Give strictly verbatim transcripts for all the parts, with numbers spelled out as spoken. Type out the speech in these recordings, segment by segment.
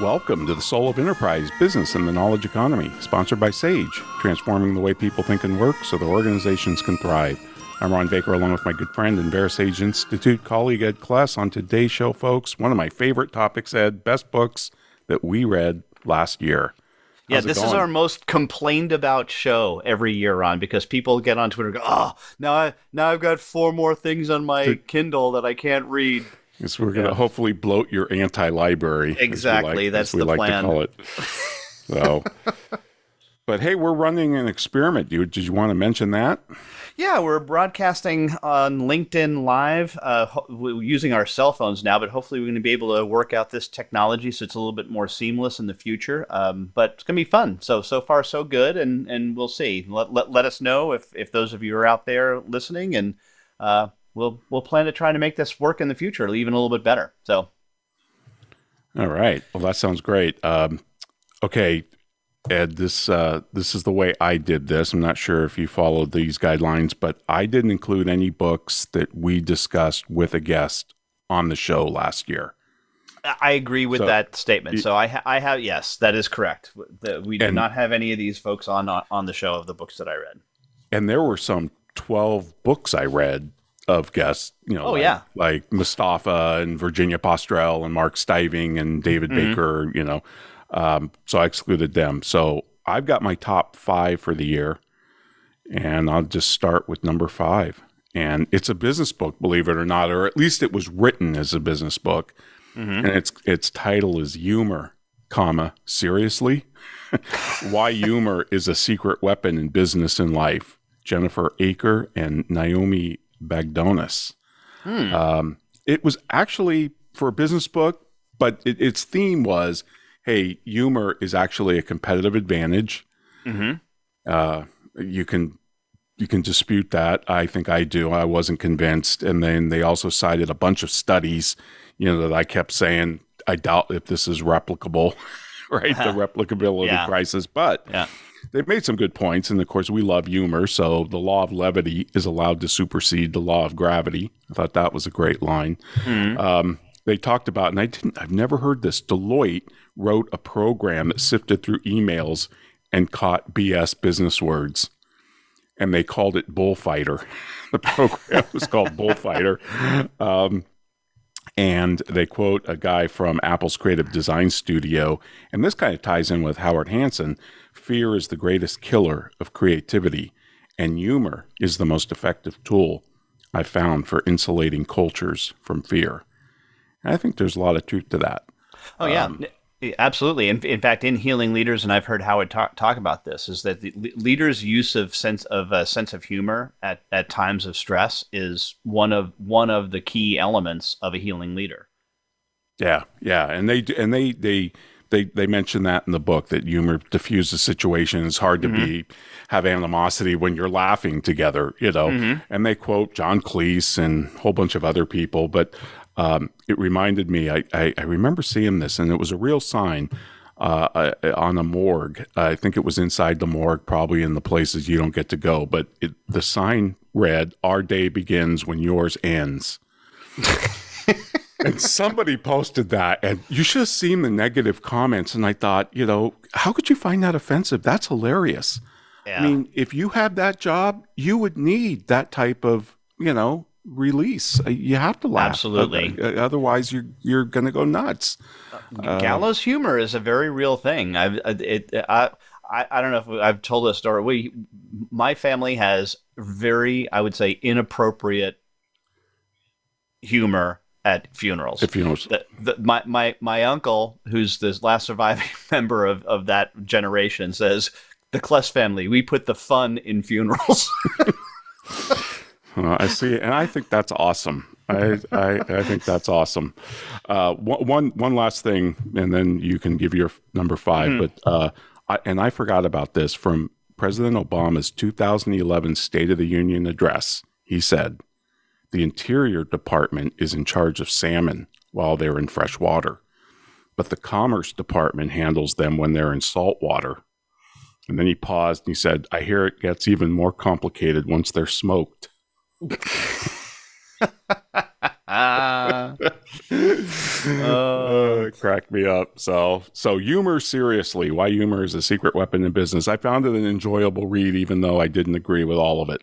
Welcome to the Soul of Enterprise, Business and the Knowledge Economy, sponsored by Sage, transforming the way people think and work so their organizations can thrive. I'm Ron Baker, along with my good friend and Verisage Institute colleague Ed Kless. On today's show, folks, one of my favorite topics, Ed, best books that we read last year. How's yeah, this going? Is our most complained about show every year, Ron, because people get on Twitter and go, oh, now, I, now I've got four more things on my to- Kindle that I can't read. Yes, we're going to yeah. hopefully bloat your anti-library. Exactly, like, that's the like plan. To call it. So, but hey, we're running an experiment. Dude, did you want to mention that? Yeah, we're broadcasting on LinkedIn Live uh, ho- using our cell phones now, but hopefully we're going to be able to work out this technology so it's a little bit more seamless in the future. Um, but it's going to be fun. So, so far, so good, and and we'll see. Let let, let us know if, if those of you are out there listening, and uh, we'll we'll plan to try to make this work in the future, even a little bit better. So, all right. Well, that sounds great. Um, okay. Ed, this uh, this is the way I did this. I'm not sure if you followed these guidelines, but I didn't include any books that we discussed with a guest on the show last year. I agree with so, that statement. So I ha- I have yes, that is correct. That we did not have any of these folks on on the show of the books that I read. And there were some twelve books I read of guests, you know, oh, like, yeah. like Mustafa and Virginia Postrel and Mark Stiving and David mm-hmm. Baker, you know. Um, so I excluded them. So I've got my top five for the year, and I'll just start with number five. And it's a business book, believe it or not, or at least it was written as a business book. Mm-hmm. And its its title is Humor, comma, Seriously? Why Humor is a Secret Weapon in Business and Life. Jennifer Aker and Naomi Bagdonis. Hmm. Um, it was actually for a business book, but it, its theme was, hey, humor is actually a competitive advantage. Mm-hmm. Uh, you can you can dispute that. I think I do. I wasn't convinced. And then they also cited a bunch of studies, you know, that I kept saying, I doubt if this is replicable, right? The replicability yeah. crisis. But yeah. they made some good points. And of course, we love humor. So the law of levity is allowed to supersede the law of gravity. I thought that was a great line. Mm-hmm. Um, they talked about, and I didn't, I've never heard this, Deloitte wrote a program that sifted through emails and caught B S business words. And they called it Bullfighter. The program was called Bullfighter. Um, and they quote a guy from Apple's creative design studio. And this kind of ties in with Howard Hanson. Fear is the greatest killer of creativity, and humor is the most effective tool I've found for insulating cultures from fear. I think there's a lot of truth to that. Oh, yeah, um, absolutely. In, in fact, in Healing Leaders, and I've heard Howard talk, talk about this, is that the leaders' use of sense of uh, sense of humor at, at times of stress is one of one of the key elements of a healing leader. Yeah, yeah, and they and they they they they mention that in the book, that humor diffuses situations. It's hard to mm-hmm. be have animosity when you're laughing together, you know. Mm-hmm. And they quote John Cleese and a whole bunch of other people, but. Um, it reminded me, I, I, I remember seeing this, and it was a real sign uh, on a morgue. I think it was inside the morgue, probably in the places you don't get to go. But it, the sign read, "Our day begins when yours ends." And somebody posted that, and you should have seen the negative comments. And I thought, you know, how could you find that offensive? That's hilarious. Yeah. I mean, if you had that job, you would need that type of, you know, release. You have to laugh. Absolutely. Otherwise, you're you're going to go nuts. Uh, Gallows humor is a very real thing. I've, it, I I I don't know if I've told this story. We, my family has very, I would say, inappropriate humor at funerals. At funerals. The, the, my, my, my uncle, who's the last surviving member of, of that generation, says, the Kless family, we put the fun in funerals. Uh, I see, and I think that's awesome. I, I, I think that's awesome. Uh, one, one last thing, and then you can give your number five. Mm-hmm. But uh, I, and I forgot about this from President Obama's two thousand eleven State of the Union address. He said, "The Interior Department is in charge of salmon while they're in fresh water, but the Commerce Department handles them when they're in salt water." And then he paused and he said, "I hear it gets even more complicated once they're smoked." uh, oh, it cracked me up. So, so humor, seriously, why humor is a secret weapon in business. I found it an enjoyable read, even though I didn't agree with all of it.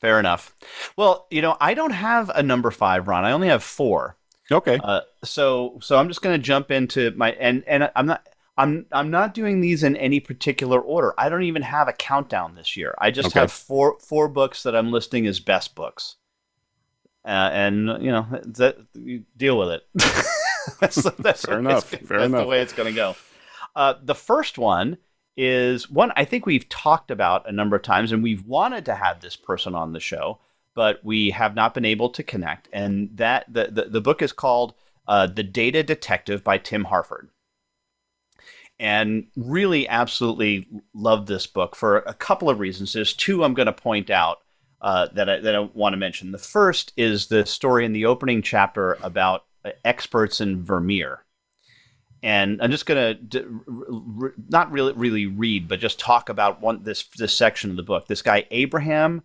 Fair enough. Well, you know, I don't have a number five, Ron. I only have four. Okay. Uh, so, so I'm just going to jump into my and and I'm not. I'm I'm not doing these in any particular order. I don't even have a countdown this year. I just okay. have four four books that I'm listing as best books, uh, and you know that you deal with it. that's that's fair enough. Fair that's enough. The way it's going to go. Uh, the first one is one I think we've talked about a number of times, and we've wanted to have this person on the show, but we have not been able to connect. And that the the, the book is called uh, "The Data Detective" by Tim Harford. And really absolutely love this book for a couple of reasons. There's two I'm going to point out uh, that I, that I want to mention. The first is the story in the opening chapter about experts in Vermeer. And I'm just going to re- not really really read, but just talk about one this this section of the book. This guy, Abraham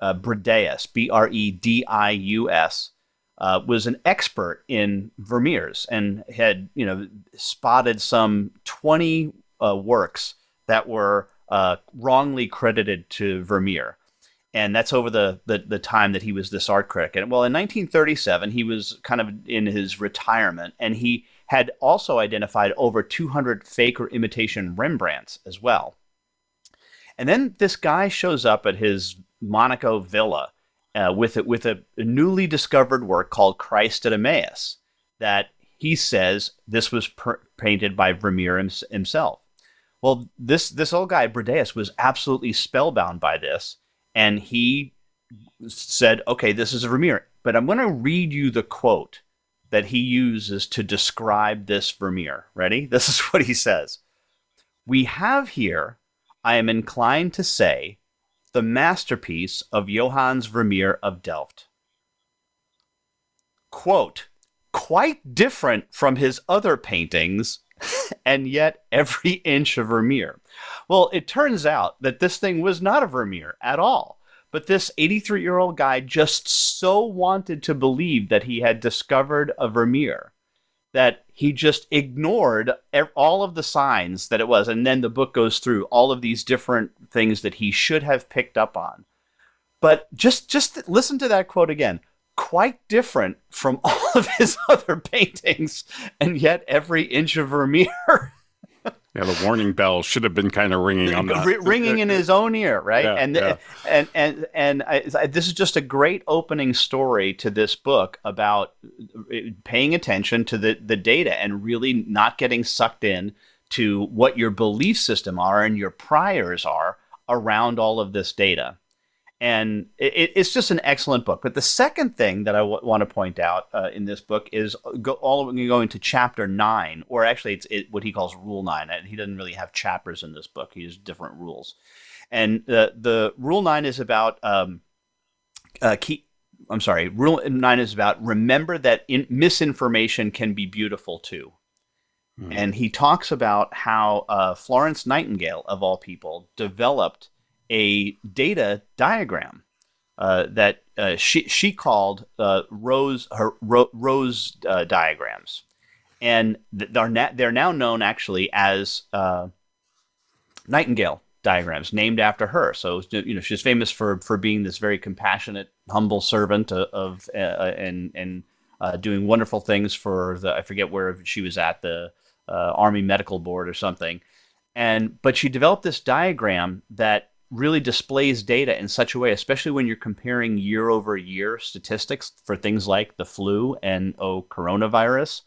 uh, Bredius, B R E D I U S, Uh, was an expert in Vermeers and had, you know, spotted some twenty uh, works that were uh, wrongly credited to Vermeer. And that's over the, the the time that he was this art critic. And well, in nineteen thirty-seven, he was kind of in his retirement, and he had also identified over two hundred fake or imitation Rembrandts as well. And then this guy shows up at his Monaco villa Uh, with it, with a newly discovered work called Christ at Emmaus, that he says this was per- painted by Vermeer hims- himself. Well, this this old guy Bredius was absolutely spellbound by this, and he said, "Okay, this is Vermeer." But I'm going to read you the quote that he uses to describe this Vermeer. Ready? This is what he says: "We have here, I am inclined to say, the masterpiece of Johannes Vermeer of Delft. Quote, quite different from his other paintings, and yet every inch a Vermeer." Well, it turns out that this thing was not a Vermeer at all. But this eighty-three-year-old guy just so wanted to believe that he had discovered a Vermeer that he just ignored all of the signs that it was. And then the book goes through all of these different things that he should have picked up on. But just just listen to that quote again. Quite different from all of his other paintings, and yet every inch of Vermeer. Yeah, the warning bell should have been kind of ringing on that. Ringing in his own ear, right? Yeah, and, yeah. and and and and I, this is just a great opening story to this book about paying attention to the, the data and really not getting sucked in to what your belief system are and your priors are around all of this data. And it, it's just an excellent book. But the second thing that I w- want to point out uh, in this book is go, all when you go into chapter nine, or actually it's it, what he calls rule nine. And he doesn't really have chapters in this book. He has different rules. And uh, the rule nine is about um, uh, keep. I'm sorry. Rule nine is about remember that in, misinformation can be beautiful too. Mm. And he talks about how uh, Florence Nightingale, of all people, developed a data diagram uh, that uh, she she called uh, Rose her ro- Rose uh, diagrams, and they're na- they're now known actually as uh, Nightingale diagrams, named after her. So you know she's famous for for being this very compassionate, humble servant of, of uh, and and uh, doing wonderful things for the I forget where she was at the uh, Army Medical Board or something, and but she developed this diagram that really displays data in such a way, especially when you're comparing year over year statistics for things like the flu and oh, coronavirus.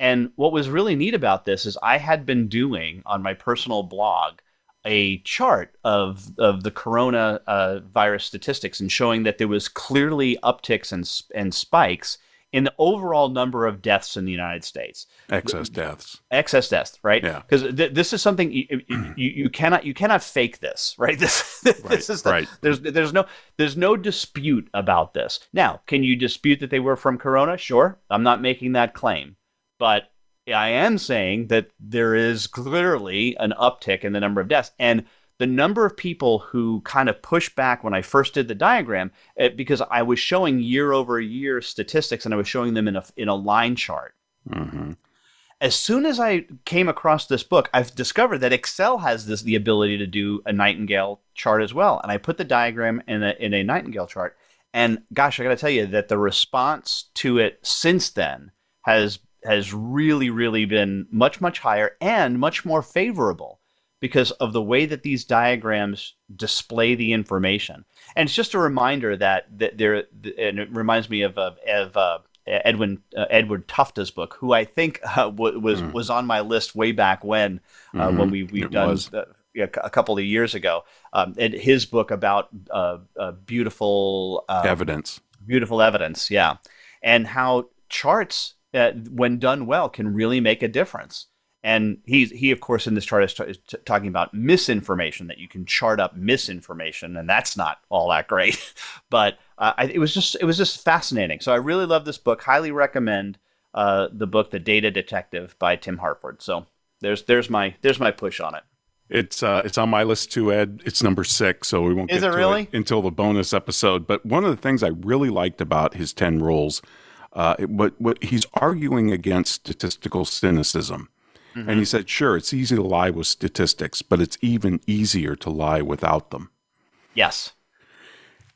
And what was really neat about this is I had been doing on my personal blog a chart of of the corona uh, virus statistics and showing that there was clearly upticks and and spikes in the overall number of deaths in the United States. Excess deaths. Excess deaths, right? Yeah. Because th- this is something you, you, you cannot you cannot fake this, right? This this right, is the, right. There's there's no there's no dispute about this. Now, can you dispute that they were from corona? Sure, I'm not making that claim, but I am saying that there is clearly an uptick in the number of deaths. And the number of people who kind of pushed back when I first did the diagram, it, because I was showing year over year statistics and I was showing them in a, in a line chart. Mm-hmm. As soon as I came across this book, I've discovered that Excel has this the ability to do a Nightingale chart as well. And I put the diagram in a, in a Nightingale chart. And gosh, I got to tell you that the response to it since then has has really, really been much, much higher and much more favorable, because of the way that these diagrams display the information. And it's just a reminder that, that there, and it reminds me of, of, of uh, Edwin, uh, Edward Tufte's book, who I think uh, w- was mm. was on my list way back when, uh, mm-hmm. when we, we've done uh, a couple of years ago. Um, and his book about uh, uh, beautiful uh, evidence. Beautiful evidence, yeah. And how charts, uh, when done well, can really make a difference. And he's, he, of course, in this chart is, t- is t- talking about misinformation, that you can chart up misinformation, and that's not all that great. But uh, I, it was just it was just fascinating. So I really love this book. Highly recommend uh, the book, The Data Detective by Tim Harford. So there's there's my there's my push on it. It's uh, it's on my list too, Ed. It's number six, so we won't is get it to really? it until the bonus episode. But one of the things I really liked about his ten rules, uh, it, what what he's arguing against statistical cynicism. Mm-hmm. And he said, sure, it's easy to lie with statistics, but it's even easier to lie without them. Yes.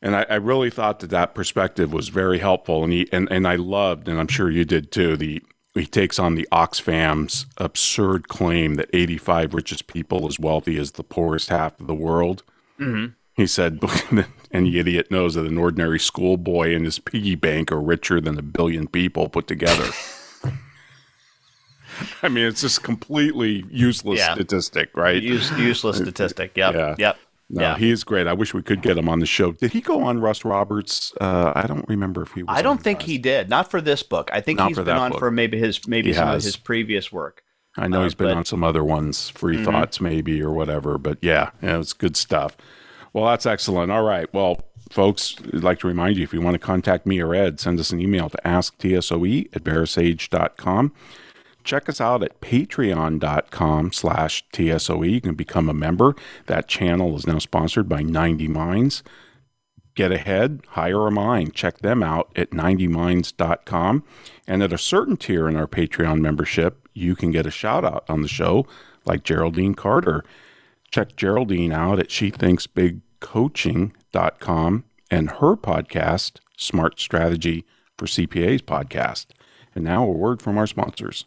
And I, I really thought that that perspective was very helpful. And he and, and I loved, and I'm sure you did too, the he takes on the Oxfam's absurd claim that eighty-five richest people as wealthy as the poorest half of the world. Mm-hmm. He said, any idiot knows that an ordinary schoolboy and his piggy bank are richer than a billion people put together. I mean, it's just completely useless yeah. statistic, right? Use, useless statistic. Yep. Yeah. Yep. No, yeah. He is great. I wish we could get him on the show. Did he go on Russ Roberts? Uh, I don't remember if he was. I don't think he did. Not for this book. I think Not he's been on book. for maybe his maybe he some has. of his previous work. I know uh, he's been but... on some other ones, Free mm-hmm. Thoughts maybe or whatever. But yeah, yeah, it was good stuff. Well, that's excellent. All right. Well, folks, I'd like to remind you, if you want to contact me or Ed, send us an email to ask T S O E at verisage dot com. Check us out at patreon dot com slash T S O E. You can become a member. That channel is now sponsored by ninety minds. Get ahead, hire a mind. Check them out at ninety minds dot com. And at a certain tier in our Patreon membership, you can get a shout out on the show, like Geraldine Carter. Check Geraldine out at she thinks big coaching dot com and her podcast, Smart Strategy for C P As podcast. And now a word from our sponsors.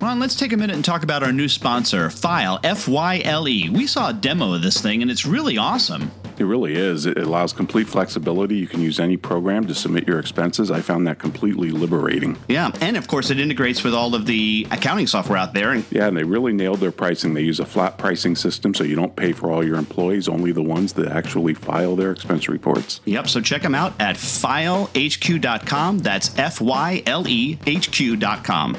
Ron, let's take a minute and talk about our new sponsor, Fyle, F Y L E. We saw a demo of this thing, and it's really awesome. It really is. It allows complete flexibility. You can use any program to submit your expenses. I found that completely liberating. Yeah, and of course it integrates with all of the accounting software out there. And- yeah, and they really nailed their pricing. They use a flat pricing system, so you don't pay for all your employees, only the ones that actually file their expense reports. Yep, so check them out at Fyle H Q dot com. That's F Y L E H Q dot com.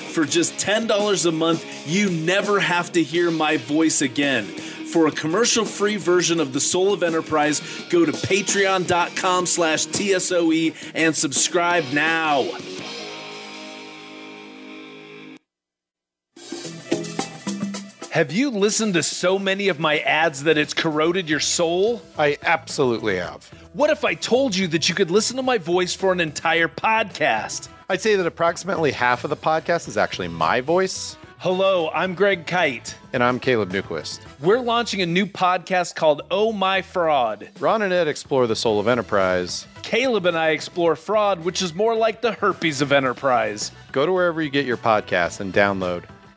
just ten dollars a month, you never have to hear my voice again. For a commercial-free version of The Soul of Enterprise, go to patreon.com slash TSOE and subscribe now. Have you listened to so many of my ads that it's corroded your soul? I absolutely have. What if I told you that you could listen to my voice for an entire podcast? I'd say that approximately half of the podcast is actually my voice. Hello, I'm Greg Kite. And I'm Caleb Newquist. We're launching a new podcast called Oh My Fraud. Ron and Ed explore the soul of enterprise. Caleb and I explore fraud, which is more like the herpes of enterprise. Go to wherever you get your podcasts and download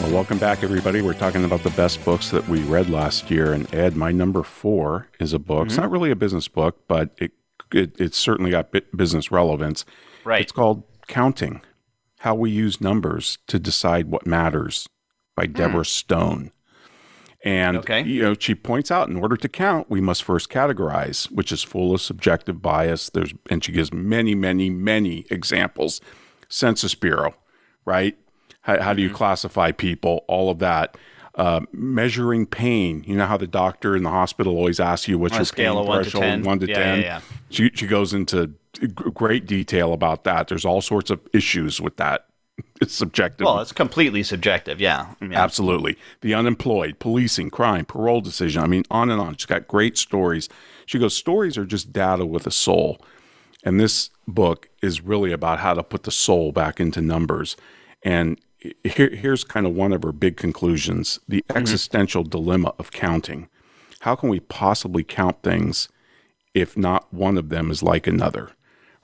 Well, welcome back, everybody. We're talking about the best books that we read last year. And Ed, my number four is a book. Mm-hmm. It's not really a business book, but it, it it's certainly got business relevance. Right. It's called Counting: How We Use Numbers to Decide What Matters by Deborah mm. Stone. And okay. you know, she points out in order to count, we must first categorize, which is full of subjective bias. There's and she gives many, many, many examples. Census Bureau, right? How, how do you mm-hmm. classify people? All of that. Uh, measuring pain. You know how the doctor in the hospital always asks you what's On your scale pain of one threshold, to ten. one to yeah, ten. Yeah, yeah. She, she goes into great detail about that. There's all sorts of issues with that. It's subjective. Well, it's completely subjective. Yeah. I mean, absolutely. The unemployed, policing, crime, parole decision. I mean, on and on. She's got great stories. She goes, stories are just data with a soul. And this book is really about how to put the soul back into numbers. And here, here's kind of one of her big conclusions: the mm-hmm. existential dilemma of counting. How can we possibly count things if not one of them is like another?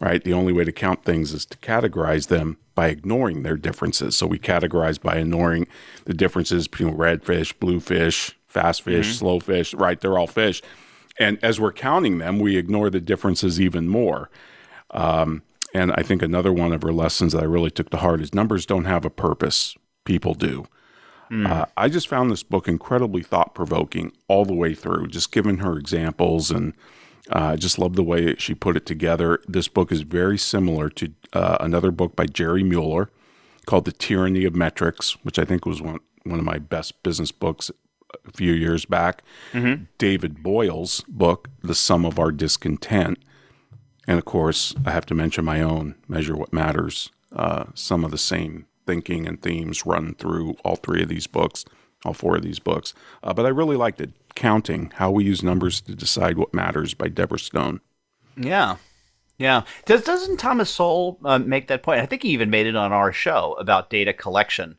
Right? The only way to count things is to categorize them by ignoring their differences. So we categorize by ignoring the differences between red fish, blue fish, fast fish, mm-hmm. slow fish, right? They're all fish. And as we're counting them, we ignore the differences even more. Um, and I think another one of her lessons that I really took to heart is numbers don't have a purpose. People do. Mm. Uh, I just found this book incredibly thought-provoking all the way through, just giving her examples and I uh, just love the way she put it together. This book is very similar to uh, another book by Jerry Mueller called The Tyranny of Metrics, which I think was one, one of my best business books a few years back. Mm-hmm. David Boyle's book, The Sum of Our Discontent. And, of course, I have to mention my own, Measure What Matters. Uh, some of the same thinking and themes run through all three of these books, all four of these books. Uh, but I really liked it. Counting: How We Use Numbers to Decide What Matters by Deborah Stone. Yeah. Yeah. Does, doesn't Thomas Sowell uh, make that point? I think he even made it on our show about data collection.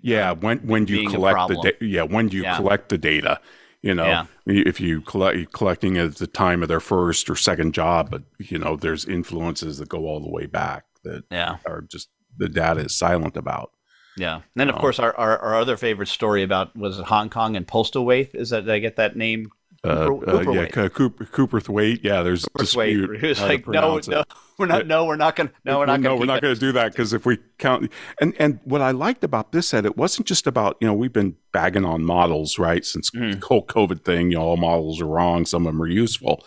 Yeah. When, when do you collect the data? Yeah. When do you yeah. collect the data? You know, yeah. if you collect, you're collecting at the time of their first or second job, but you know, there's influences that go all the way back that yeah. are just the data is silent about. Yeah. And then, of um, course, our, our, our other favorite story about, was it Hong Kong and Postalwaite? Is that, did I get that name? Uh, uh, yeah, Cooper, Cooperthwaite. Yeah, there's dispute. He was like, no, no, we're not, no, we're not going to, no, we're not going to. No, we're not going to do that because if we count, and, and what I liked about this, Ed, it wasn't just about, you know, we've been bagging on models, right? Since mm. the whole COVID thing, you know, all models are wrong. Some of them are useful.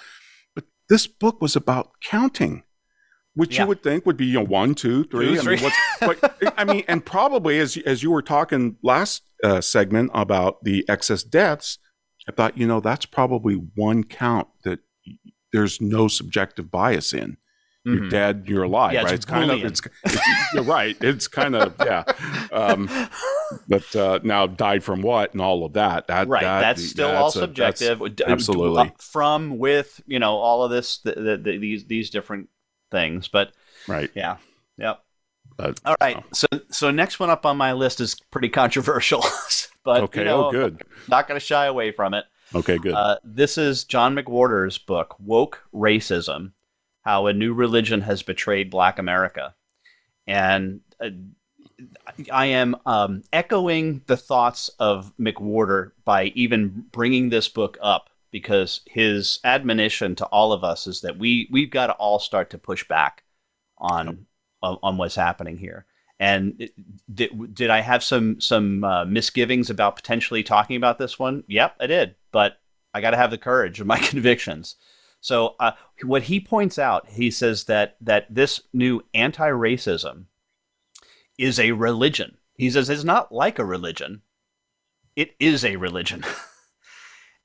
But this book was about counting. Which yeah. you would think would be, you know, one, two, three. Two, I, three. Mean, what's, what, I mean, and probably as as you were talking last uh, segment about the excess deaths, I thought, you know, that's probably one count that there's no subjective bias in. Mm-hmm. You're dead, you're alive, yeah, right? It's, it's kind of, it's, it's you're right. It's kind of, yeah. Um, but uh, now died from what and all of that. that right. That, that's the, still that's all a, subjective. Absolutely. From, with, you know, all of this, the, the, the, these these different things, but right. Yeah. Yep. That, All right. So. so so next one up on my list is pretty controversial, but okay, you know, oh, good. Not going to shy away from it. Okay, good. Uh, this is John McWhorter's book, Woke Racism, How a New Religion Has Betrayed Black America. And uh, I am um, echoing the thoughts of McWhorter by even bringing this book up, because his admonition to all of us is that we, we've got to all start to push back on oh. on, on what's happening here. And did, did I have some some uh, misgivings about potentially talking about this one? Yep, I did. But I got to have the courage of my convictions. So uh, what he points out, he says that that this new anti-racism is a religion. He says it's not like a religion. It is a religion.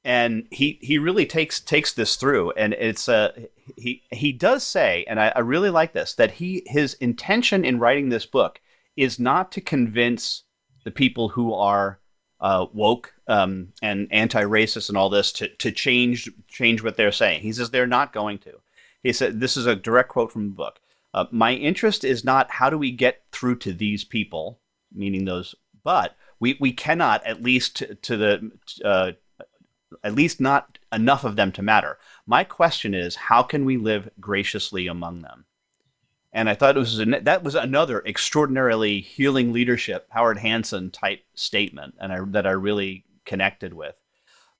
And he he really takes takes this through. And it's uh, he he does say, and I, I really like this, that he his intention in writing this book is not to convince the people who are uh, woke um, and anti-racist and all this to, to change, change what they're saying. He says they're not going to. He said, this is a direct quote from the book. Uh, my interest is not how do we get through to these people, meaning those, but we, we cannot, at least to, to the, uh, at least not enough of them to matter. My question is, how can we live graciously among them? And I thought it was an, that was another extraordinarily healing leadership, Howard Hanson type statement, and I, that I really connected with.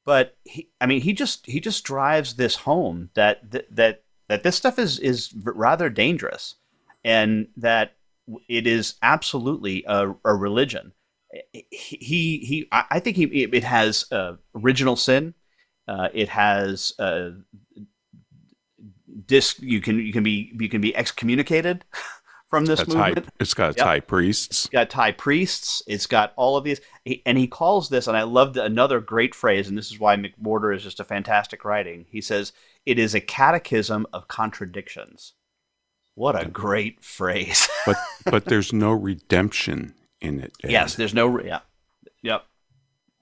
But he, I mean, he just he just drives this home that that that, that this stuff is is rather dangerous, and that it is absolutely a, a religion. He he I think he it has uh, original sin. Uh, it has. Uh, Dis, you can you can be you can be excommunicated from this movement. High, it's got yep. Thai priests. It's got Thai priests. It's got all of these, and he calls this. And I loved another great phrase, and this is why McWhorter is just a fantastic writing. He says it is a catechism of contradictions. What a great phrase! but but there's no redemption in it. Ed. Yes, there's no yeah, yep.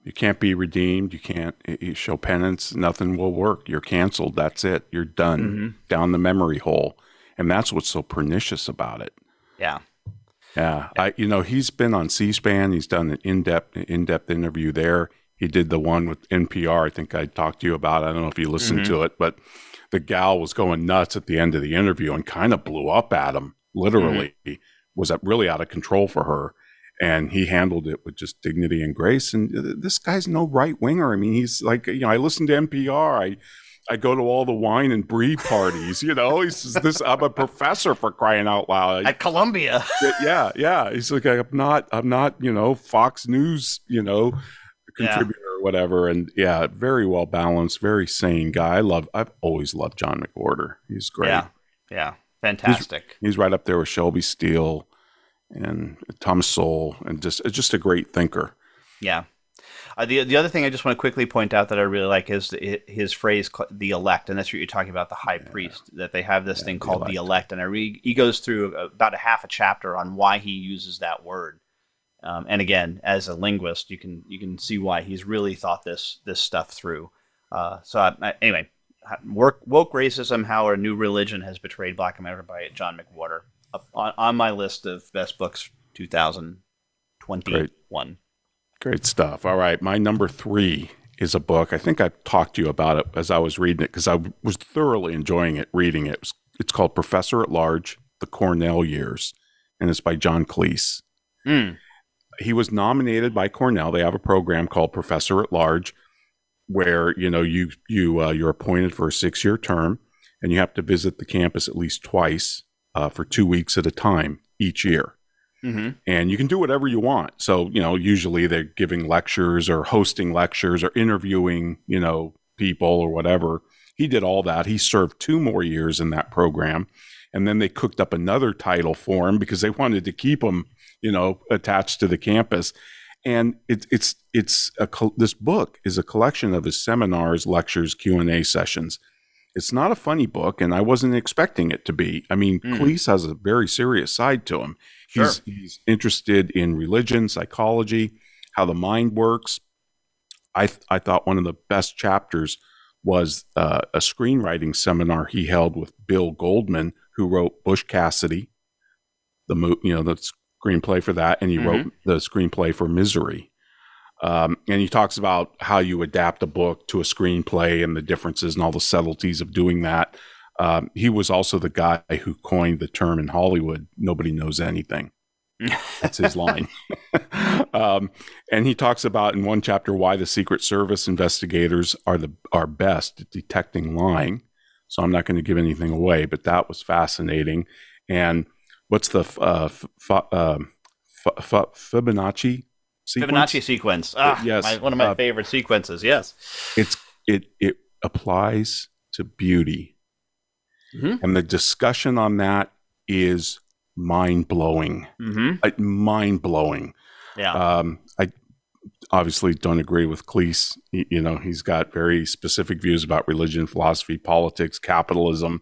You can't be redeemed. You can't you show penance. Nothing will work. You're canceled. That's it. You're done. Mm-hmm. Down the memory hole. And that's what's so pernicious about it. Yeah. Yeah. I, you know, he's been on C-SPAN. He's done an in-depth in-depth interview there. He did the one with N P R. I think I talked to you about. I don't know if you listened mm-hmm. to it, but the gal was going nuts at the end of the interview and kind of blew up at him. Literally mm-hmm. was up really out of control for her. And he handled it with just dignity and grace. And this guy's no right winger. I mean, he's like, you know, I listen to N P R. I, I go to all the wine and brie parties. You know, he's this. I'm a professor, for crying out loud, at Columbia. Yeah, yeah. He's like, I'm not, I'm not, you know, Fox News, you know, contributor yeah. or whatever. And yeah, very well balanced, very sane guy. I love. I've always loved John McWhorter. He's great. Yeah, yeah, fantastic. He's, he's right up there with Shelby Steele and Thomas Sowell, and just just a great thinker. Yeah. Uh, the the other thing I just want to quickly point out that I really like is the, his phrase, the elect, and that's what you're talking about, the high yeah. priest, that they have this yeah, thing called the elect. The elect. And I re- he goes through about a half a chapter on why he uses that word. Um, and again, as a linguist, you can you can see why he's really thought this this stuff through. Uh, so I, I, anyway, work, Woke Racism, How a New Religion Has Betrayed Black America by John McWhorter. Up on, on my list of best books two thousand twenty-one. Great. Great stuff. All right. My number three is a book. I think I talked to you about it as I was reading it because I was thoroughly enjoying it, reading it. It's called Professor at Large, The Cornell Years, and it's by John Cleese. Mm. He was nominated by Cornell. They have a program called Professor at Large where, you know, you, you, uh, you're appointed for a six-year term and you have to visit the campus at least twice Uh, for two weeks at a time each year. Mm-hmm. And you can do whatever you want. So, you know, usually they're giving lectures or hosting lectures or interviewing, you know, people or whatever. He did all that. He served two more years in that program. And then they cooked up another title for him because they wanted to keep him, you know, attached to the campus. And it, it's, it's, a co- this book is a collection of his seminars, lectures, Q and A sessions. It's not a funny book, and I wasn't expecting it to be. I mean, mm. Cleese has a very serious side to him. Sure. He's, he's interested in religion, psychology, how the mind works. I th- I thought one of the best chapters was uh, a screenwriting seminar he held with Bill Goldman, who wrote Bush Cassidy, the mo- you know the screenplay for that, and you mm-hmm. wrote the screenplay for Misery. Um, and he talks about how you adapt a book to a screenplay and the differences and all the subtleties of doing that. Um, he was also the guy who coined the term in Hollywood, nobody knows anything. That's his line. um, and he talks about in one chapter why the Secret Service investigators are the are best at detecting lying. So I'm not going to give anything away, but that was fascinating. And what's the uh, f- f- uh, f- f- Fibonacci sequence? Fibonacci sequence. Ah, it, yes, my, one of my uh, favorite sequences. Yes, it's it it applies to beauty, mm-hmm. and the discussion on that is mind-blowing. Mm-hmm. Like, mind-blowing. Yeah. Um, I obviously don't agree with Cleese. He, you know, he's got very specific views about religion, philosophy, politics, capitalism,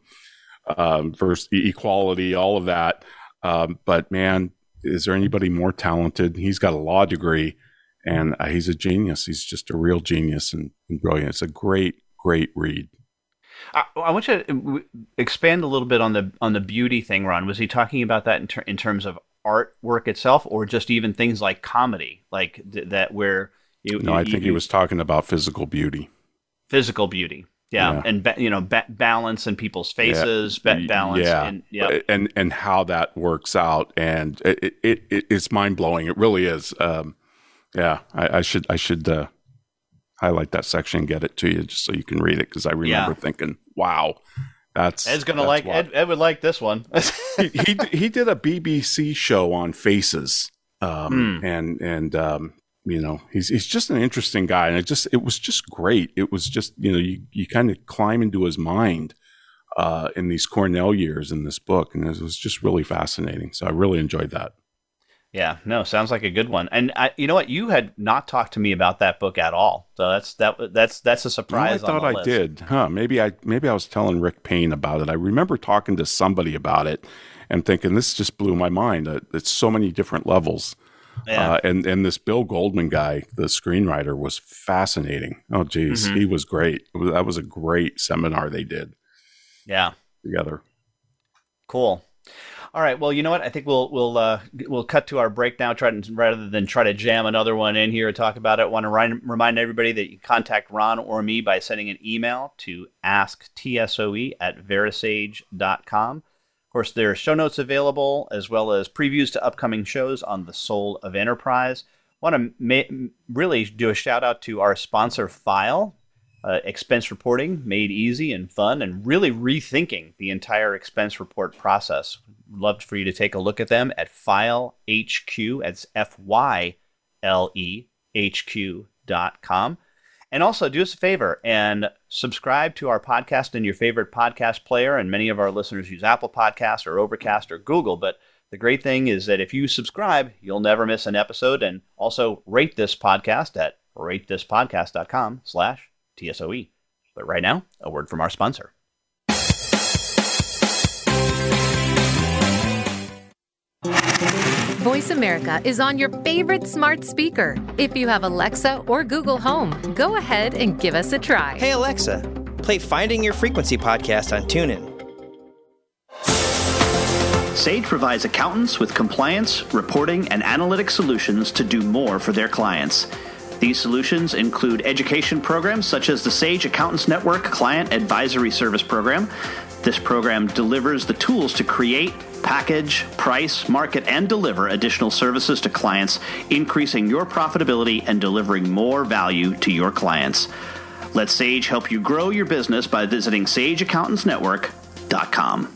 um, versus equality, all of that. Um, but man, is there anybody more talented? He's got a law degree, and uh, he's a genius. He's just a real genius and, and brilliant. It's a great, great read. I, I want you to expand a little bit on the on the beauty thing, Ron. Was he talking about that in, ter- in terms of artwork itself, or just even things like comedy, like th- that where? You, no, you, I think you, he was talking about physical beauty. Physical beauty, yeah, yeah. and ba- you know, ba- balance in people's faces, yeah. ba- balance, yeah. And, yep. and and how that works out, and it, it, it it's mind blowing. It really is. Um, yeah, I, I should I should. Uh, highlight that section and get it to you just so you can read it, because I remember yeah. thinking, wow, that's Ed's gonna that's like what. Ed, Ed would like this one. he, he he did a B B C show on faces, um mm. and and um you know, he's he's just an interesting guy, and it just it was just great. It was just, you know, you you kind of climb into his mind uh in these Cornell years in this book, and it was just really fascinating. So I really enjoyed that. Yeah, no, sounds like a good one. And I, you know what? You had not talked to me about that book at all. So that's that that's that's a surprise. Well, I thought on the I list. did, huh? Maybe I maybe I was telling Rick Payne about it. I remember talking to somebody about it and thinking, this just blew my mind. It's so many different levels. Yeah. Uh, and and this Bill Goldman guy, the screenwriter, was fascinating. Oh, geez, mm-hmm. he was great. It was, that was a great seminar they did. Yeah, together. Cool. All right. Well, you know what? I think we'll we'll uh, we'll cut to our break now. Try to, rather than try to jam another one in here and talk about it. I want to remind, remind everybody that you can contact Ron or me by sending an email to asktsoe at verisage dot com. Of course, there are show notes available, as well as previews to upcoming shows on the Soul of Enterprise. I want to ma- really do a shout out to our sponsor, Fyle. Uh, expense reporting made easy and fun, and really rethinking the entire expense report process. Love for you to take a look at them at FileHQ. That's F Y L E H Q dot com. And also do us a favor and subscribe to our podcast in your favorite podcast player. And many of our listeners use Apple Podcasts or Overcast or Google. But the great thing is that if you subscribe, you'll never miss an episode. And also rate this podcast at rate this podcast dot com slash T S O E. But right now, a word from our sponsor. Voice America is on your favorite smart speaker. If you have Alexa or Google Home, go ahead and give us a try. Hey, Alexa, play Finding Your Frequency podcast on TuneIn. Sage provides accountants with compliance, reporting, and analytic solutions to do more for their clients. These solutions include education programs such as the Sage Accountants Network Client Advisory Service Program. This program delivers the tools to create, package, price, market, and deliver additional services to clients, increasing your profitability and delivering more value to your clients. Let Sage help you grow your business by visiting sage accountants network dot com.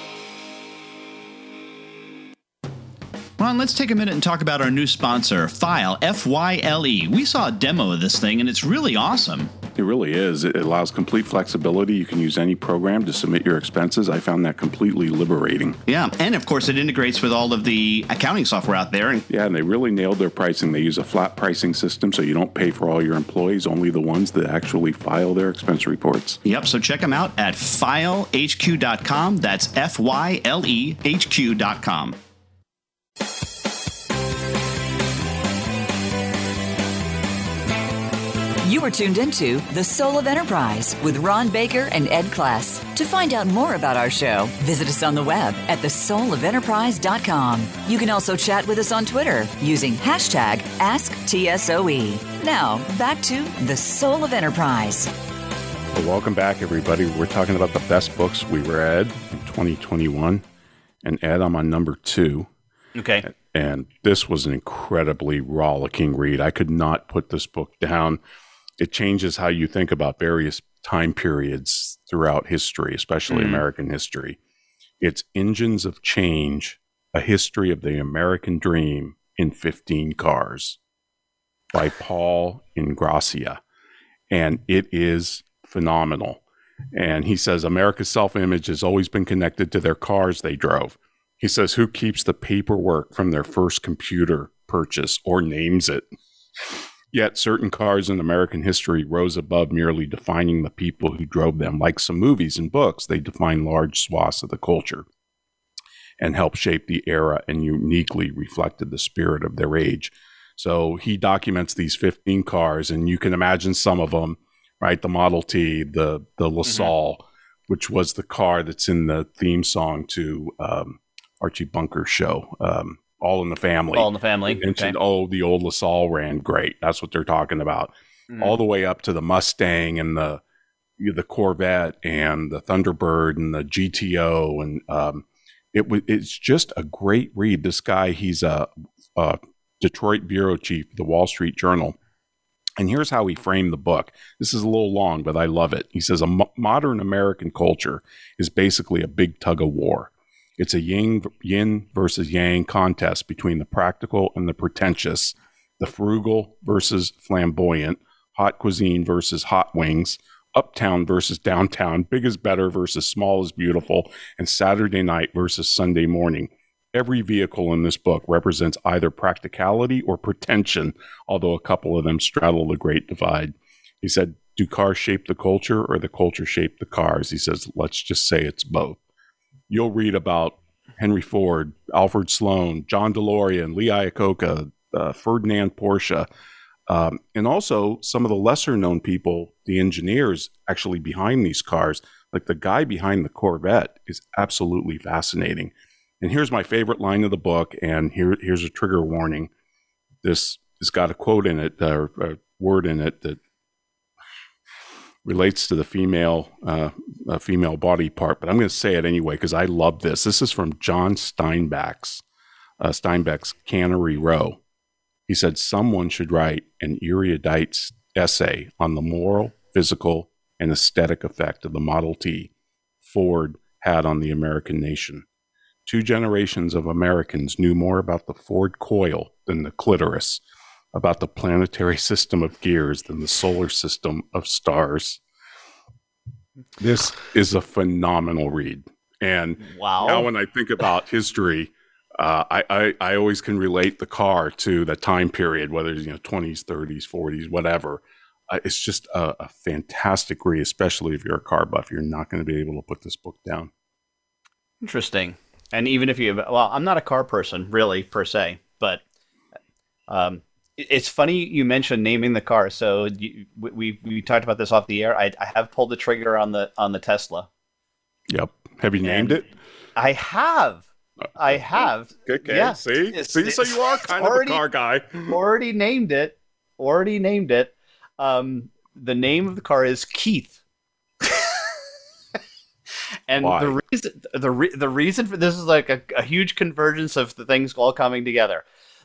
Ron, let's take a minute and talk about our new sponsor, Fyle, F Y L E. We saw a demo of this thing, and it's really awesome. It really is. It allows complete flexibility. You can use any program to submit your expenses. I found that completely liberating. Yeah, and of course it integrates with all of the accounting software out there. And yeah, and they really nailed their pricing. They use a flat pricing system, so you don't pay for all your employees, only the ones that actually file their expense reports. Yep, so check them out at Fyle H Q dot com. That's F Y L E H Q dot com. You are tuned into The Soul of Enterprise with Ron Baker and Ed Kless. To find out more about our show, visit us on the web at the soul of enterprise dot com. You can also chat with us on Twitter using hashtag Ask T S O E. Now, back to The Soul of Enterprise. Well, welcome back, everybody. We're talking about the best books we read in twenty twenty-one. And Ed, I'm on number two. Okay. And this was an incredibly rollicking read. I could not put this book down. It changes how you think about various time periods throughout history, especially mm. American history. It's Engines of Change, A History of the American Dream in fifteen cars by Paul Ingrassia. And it is phenomenal. And he says, America's self-image has always been connected to their cars they drove. He says, who keeps the paperwork from their first computer purchase or names it? Yet certain cars in American history rose above merely defining the people who drove them. Like some movies and books, they define large swaths of the culture and help shape the era and uniquely reflected the spirit of their age. So he documents these fifteen cars, and you can imagine some of them, right? The Model T, the the LaSalle, mm-hmm. which was the car that's in the theme song to um, Archie Bunker's show, um, All in the Family. All in the Family. They mentioned, okay. Oh, the old LaSalle ran great. That's what they're talking about. Mm. All the way up to the Mustang and the the Corvette and the Thunderbird and the G T O. And um, it was it's just a great read. This guy, he's a, a Detroit bureau chief of the Wall Street Journal. And here's how he framed the book. This is a little long, but I love it. He says, a mo- modern American culture is basically a big tug of war. It's a yin, yin versus yang contest between the practical and the pretentious, the frugal versus flamboyant, hot cuisine versus hot wings, uptown versus downtown, big is better versus small is beautiful, and Saturday night versus Sunday morning. Every vehicle in this book represents either practicality or pretension, although a couple of them straddle the great divide. He said, do cars shape the culture or the culture shape the cars? He says, let's just say it's both. You'll read about Henry Ford, Alfred Sloan, John DeLorean, Lee Iacocca, uh, Ferdinand Porsche, um, and also some of the lesser-known people, the engineers actually behind these cars. Like the guy behind the Corvette is absolutely fascinating. And here's my favorite line of the book, and here, here's a trigger warning. This has got a quote in it, uh, a word in it that relates to the female uh, uh, female body part, but I'm going to say it anyway because I love this. This is from John Steinbeck's, uh, Steinbeck's Cannery Row. He said, someone should write an erudite essay on the moral, physical, and aesthetic effect of the Model T Ford had on the American nation. Two generations of Americans knew more about the Ford coil than the clitoris, about the planetary system of gears than the solar system of stars. This is a phenomenal read. And wow. Now when I think about history, uh, I, I, I always can relate the car to the time period, whether it's, you know, twenties, thirties, forties, whatever. Uh, it's just a, a fantastic read, especially if you're a car buff. You're not going to be able to put this book down. Interesting. And even if you, well, I'm not a car person really per se, but, um, it's funny you mentioned naming the car. So you, we we talked about this off the air. I, I have pulled the trigger on the on the Tesla. Yep. Have you named and it? I have. I have. Okay. Yeah. See, it's, see, it's, so you are kind of already, a car guy. Already named it. Already named it. Um, the name of the car is Keith. And Why? the reason the re- the reason for this is like a, a huge convergence of the things all coming together.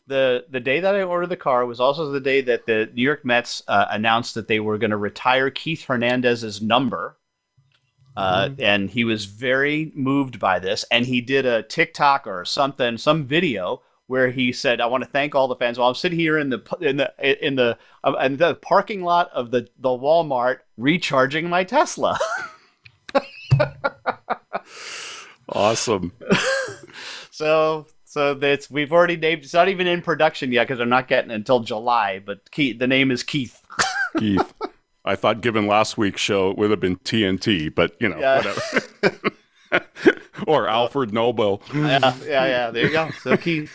The the day that I ordered the car was also the day that the New York Mets uh, announced that they were going to retire Keith Hernandez's number. Uh, mm-hmm. And he was very moved by this. And he did a TikTok or something, some video where he said, "I want to thank all the fans. Well, I'm sitting here in the in the in the uh, in the parking lot of the the Walmart recharging my Tesla." Awesome. so so that's we've already named. It's not even in production yet because they're not getting it until July. But Keith, the name is Keith. Keith. I thought, given last week's show, it would have been T N T, but you know, yeah. whatever. Or Alfred Nobel. Yeah, yeah, yeah. There you go. So Keith.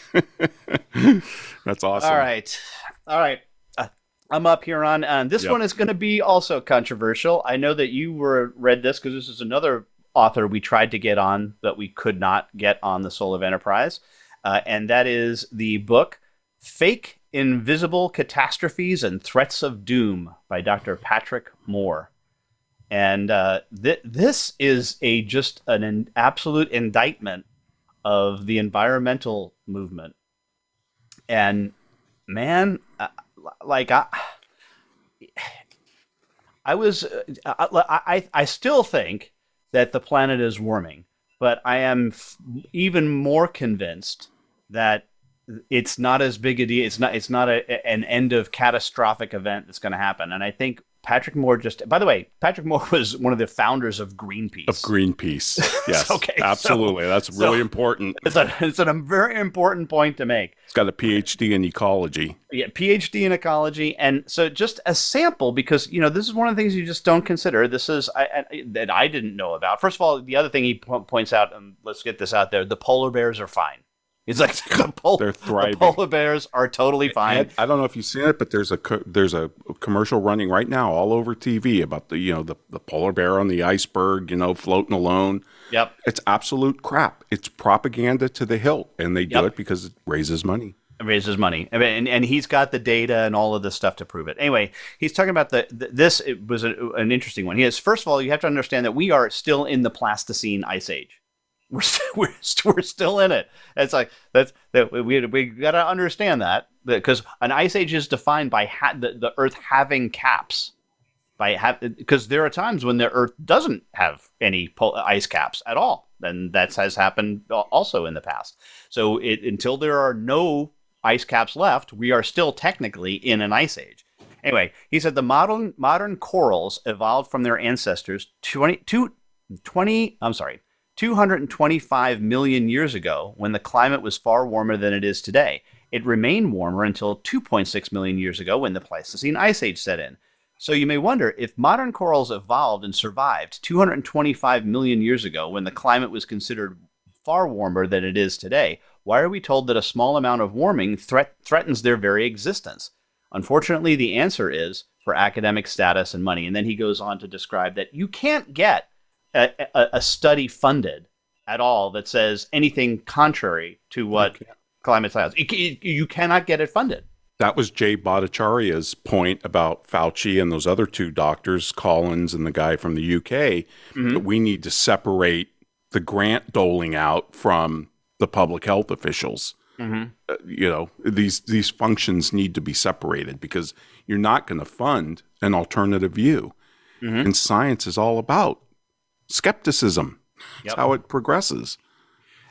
That's awesome. All right. All right. Uh, I'm up here on, on. This yep. one is going to be also controversial. I know that you were read this because this is another author we tried to get on that we could not get on The Soul of Enterprise. Uh, and that is the book Fake Invisible Catastrophes and Threats of Doom by Doctor Patrick Moore. And uh, th- this is a just an in- absolute indictment of the environmental movement. And man, uh, like I, I was, uh, I, I, I still think that the planet is warming, but I am f- even more convinced that it's not as big a deal. It's not. It's not a, an end of catastrophic event that's going to happen. And I think. Patrick Moore just, by the way, Patrick Moore was one of the founders of Greenpeace. Of Greenpeace. Yes. Okay. Absolutely. So, That's really so important. It's a, it's a very important point to make. He's got a P H D in ecology. Yeah. P H D in ecology. And so just a sample, because, you know, this is one of the things you just don't consider. This is I, I, that I didn't know about. First of all, the other thing he p- points out, and let's get this out there, the polar bears are fine. It's like the, pol- They're thriving. The polar bears are totally fine. And I don't know if you've seen it, but there's a co- there's a commercial running right now all over T V about the you know the, the polar bear on the iceberg, you know, floating alone. Yep, it's absolute crap. It's propaganda to the hilt, and they yep. do it because it raises money. It raises money, I mean, and and he's got the data and all of this stuff to prove it. Anyway, he's talking about the, the this it was a, an interesting one. He has first of all, you have to understand that we are still in the Pleistocene Ice Age. We're st- we're, st- we're still in it. It's like that's that we we got to understand that because an ice age is defined by ha- the, the Earth having caps, by because ha- there are times when the Earth doesn't have any pol- ice caps at all, and that has happened also in the past. So it, until there are no ice caps left, we are still technically in an ice age. Anyway, he said the modern modern corals evolved from their ancestors twenty, two, twenty I'm sorry. two hundred twenty-five million years ago, when the climate was far warmer than it is today. It remained warmer until two point six million years ago when the Pleistocene Ice Age set in. So you may wonder if modern corals evolved and survived two hundred twenty-five million years ago when the climate was considered far warmer than it is today, why are we told that a small amount of warming threat- threatens their very existence? Unfortunately, the answer is for academic status and money. And then he goes on to describe that you can't get A, a, a study funded at all that says anything contrary to what okay. climate science. You, you, you cannot get it funded. That was Jay Bhattacharya's point about Fauci and those other two doctors, Collins and the guy from the U K, mm-hmm. that we need to separate the grant doling out from the public health officials. Mm-hmm. Uh, you know, these, these functions need to be separated because you're not going to fund an alternative view. Mm-hmm. And science is all about skepticism. That's yep. how it progresses.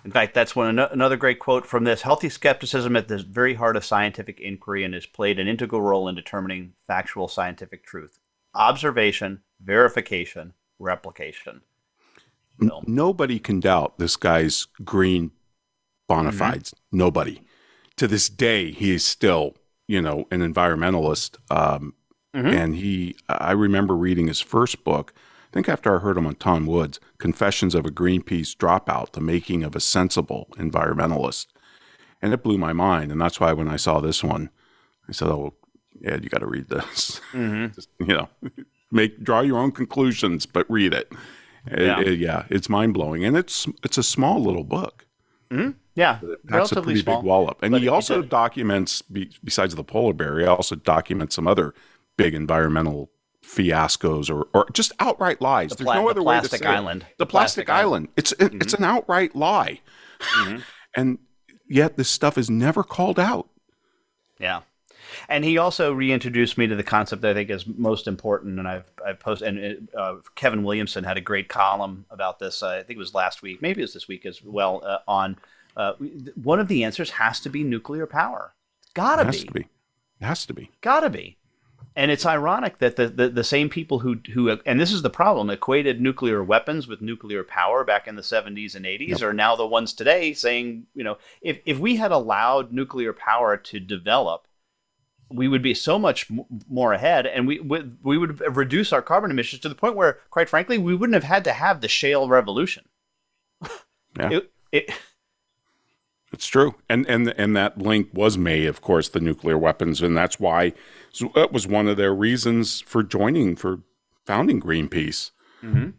In fact, that's one another great quote from this. Healthy skepticism at the very heart of scientific inquiry and has played an integral role in determining factual scientific truth. Observation, verification, replication. No. Nobody can doubt this guy's green bona fides. Mm-hmm. Nobody. To this day, he is still, you know, an environmentalist. Um, mm-hmm. And he, I remember reading his first book, I think after I heard him on Tom Woods, Confessions of a Greenpeace Dropout, The Making of a Sensible Environmentalist. And it blew my mind. And that's why when I saw this one, I said, oh, Ed, you got to read this. Mm-hmm. Just, you know, make draw your own conclusions, but read it. Yeah, it, it, yeah it's mind-blowing. And it's it's a small little book. Mm-hmm. Yeah, that's relatively a pretty small, big wallop. And he also documents, be, besides the polar bear, he also documents some other big environmental fiascos or, or just outright lies. The There's pla- no other the way to say it. Island. The, the plastic, plastic island. It's it, mm-hmm. it's an outright lie. Mm-hmm. And yet this stuff is never called out. Yeah. And he also reintroduced me to the concept that I think is most important. And I've, I've posted, and uh, Kevin Williamson had a great column about this. Uh, I think it was last week, maybe it was this week as well, uh, on Uh, one of the answers has to be nuclear power. It's gotta be. It has to be. It has to be. Gotta be. And it's ironic that the, the, the same people who, who, and this is the problem, equated nuclear weapons with nuclear power back in the seventies and eighties yep. are now the ones today saying, you know, if, if we had allowed nuclear power to develop, we would be so much more ahead, and we, we, we would reduce our carbon emissions to the point where, quite frankly, we wouldn't have had to have the shale revolution. Yeah. It, it, It's true. And, and, and that link was made, of course, the nuclear weapons. And that's why so it was one of their reasons for joining, for founding Greenpeace, mm-hmm.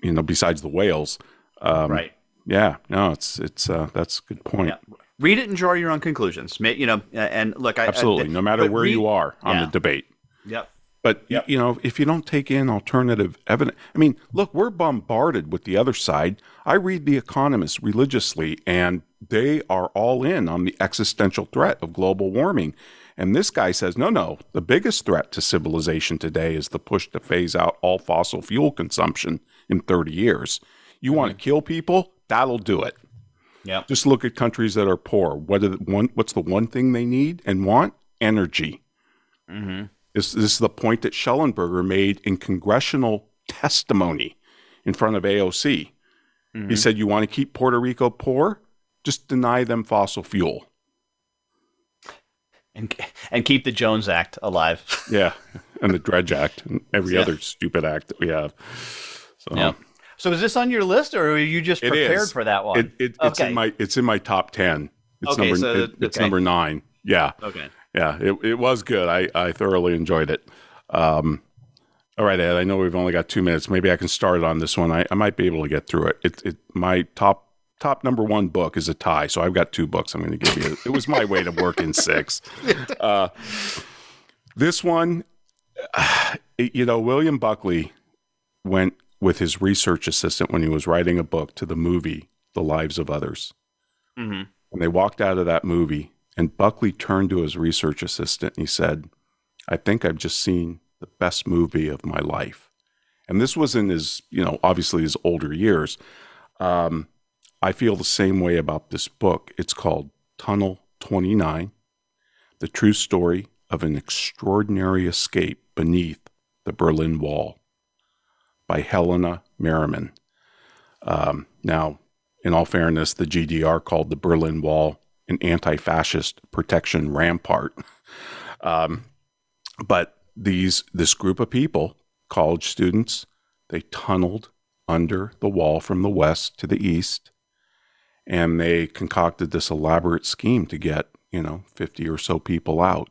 you know, besides the whales. Um, right. Yeah, no, it's, it's, uh, that's a good point. Yeah. Read it and draw your own conclusions, you know, and look, I absolutely, I, I, no matter where read, you are on yeah. the debate. Yep. But, yep. you know, if you don't take in alternative evidence, I mean, look, we're bombarded with the other side. I read The Economist religiously, and they are all in on the existential threat of global warming. And this guy says, no, no, the biggest threat to civilization today is the push to phase out all fossil fuel consumption in thirty years. You mm-hmm. want to kill people? That'll do it. Yeah. Just look at countries that are poor. What are the one, what's the one thing they need and want? Energy. Mm-hmm. This, this is the point that Schellenberger made in congressional testimony in front of A O C. Mm-hmm. He said, you want to keep Puerto Rico poor? Just deny them fossil fuel. And, and keep the Jones Act alive. yeah, and the Dredge Act and every yeah. other stupid act that we have. So, yeah. so is this on your list, or are you just prepared for that one? It, it, okay. It's in my, it's in my top ten. It's okay, number, so, it, okay. it's number nine. Yeah. Okay. Yeah, it, it was good. I, I thoroughly enjoyed it. Um, all right, Ed, I know we've only got two minutes. Maybe I can start on this one. I, I might be able to get through it. It, it my top top number one book is a tie, so I've got two books I'm going to give you. It was my way to work in six. Uh, this one, you know, William Buckley went with his research assistant when he was writing a book to the movie The Lives of Others. Mm-hmm. When they walked out of that movie, and Buckley turned to his research assistant and he said, I think I've just seen the best movie of my life. And this was in his, you know, obviously his older years. Um, I feel the same way about this book. It's called Tunnel twenty-nine, The True Story of an Extraordinary Escape Beneath the Berlin Wall by Helena Merriman. Um, now, in all fairness, the G D R called the Berlin Wall an anti-fascist protection rampart. Um, but these, this group of people, college students, they tunneled under the wall from the west to the east, and they concocted this elaborate scheme to get, you know, fifty or so people out.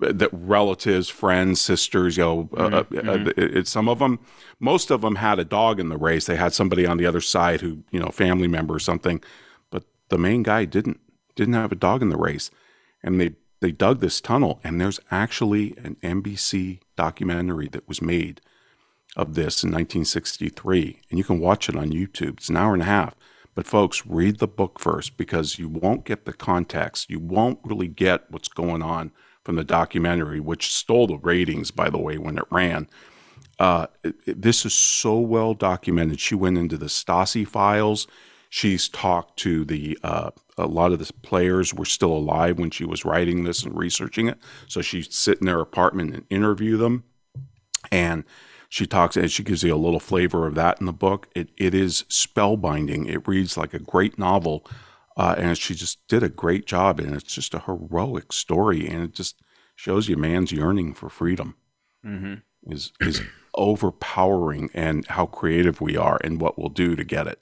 That relatives, friends, sisters, you know, mm-hmm. uh, uh, it, it, some of them, most of them had a dog in the race. They had somebody on the other side who, you know, family member or something, but the main guy didn't. didn't have a dog in the race. And they, they dug this tunnel, and there's actually an N B C documentary that was made of this in nineteen sixty-three. And you can watch it on YouTube. It's an hour and a half. But folks, read the book first, because you won't get the context. You won't really get what's going on from the documentary, which stole the ratings, by the way, when it ran. Uh, it, it, this is so well documented. She went into the Stasi files. She's talked to the, uh, a lot of the players were still alive when she was writing this and researching it. So she'd sit in their apartment and interview them. And she talks, and she gives you a little flavor of that in the book. It, it is spellbinding. It reads like a great novel. Uh, and she just did a great job. And it's just a heroic story. And it just shows you man's yearning for freedom mm-hmm. is, is overpowering, and how creative we are and what we'll do to get it.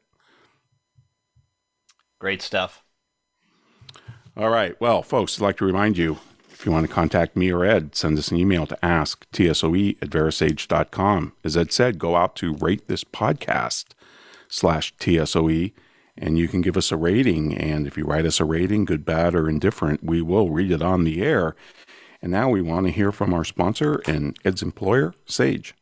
Great stuff. All right. Well, folks, I'd like to remind you, if you want to contact me or Ed, send us an email to ask T S O E at verisage dot com. As Ed said, go out to rate this podcast slash T S O E, and you can give us a rating. And if you write us a rating, good, bad, or indifferent, we will read it on the air. And now we want to hear from our sponsor and Ed's employer, Sage.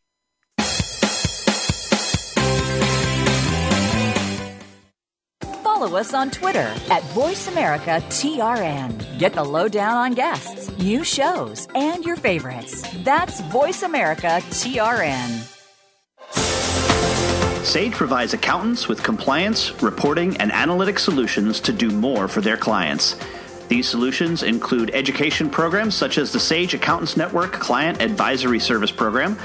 Follow us on Twitter at Voice America T R N. Get the lowdown on guests, new shows, and your favorites. That's Voice America T R N. Sage provides accountants with compliance, reporting, and analytic solutions to do more for their clients. These solutions include education programs such as the Sage Accountants Network Client Advisory Service Program.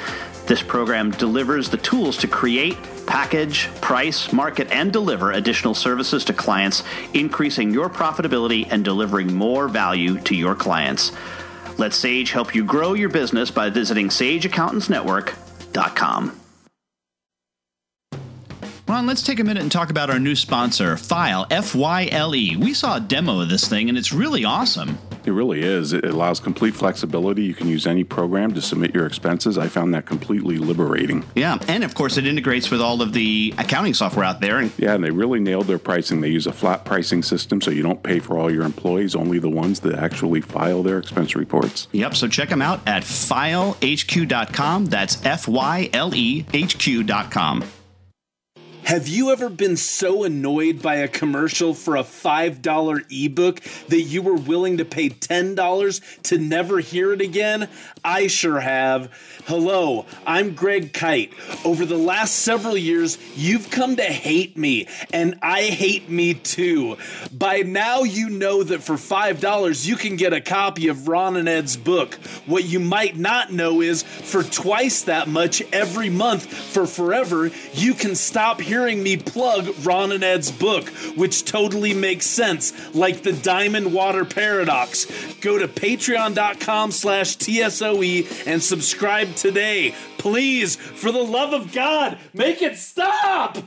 This program delivers the tools to create, package, price, market, and deliver additional services to clients, increasing your profitability and delivering more value to your clients. Let Sage help you grow your business by visiting sage accountants network dot com. Ron, let's take a minute and talk about our new sponsor, Fyle, F Y L E. We saw a demo of this thing, and it's really awesome. It really is. It allows complete flexibility. You can use any program to submit your expenses. I found that completely liberating. Yeah, and of course, it integrates with all of the accounting software out there. And yeah, and they really nailed their pricing. They use a flat pricing system, so you don't pay for all your employees, only the ones that actually file their expense reports. Yep, so check them out at Fyle H Q dot com. That's F Y L E H Q dot com. Have you ever been so annoyed by a commercial for a five dollar ebook that you were willing to pay ten dollars to never hear it again? I sure have. Hello, I'm Greg Kite. Over the last several years, you've come to hate me, and I hate me too. By now, you know that for five dollars, you can get a copy of Ron and Ed's book. What you might not know is for twice that much every month for forever, you can stop hearing hearing me plug Ron and Ed's book, which totally makes sense, like the Diamond Water Paradox. Go to patreon dot com slash T S O E and subscribe today. Please, for the love of God, make it stop!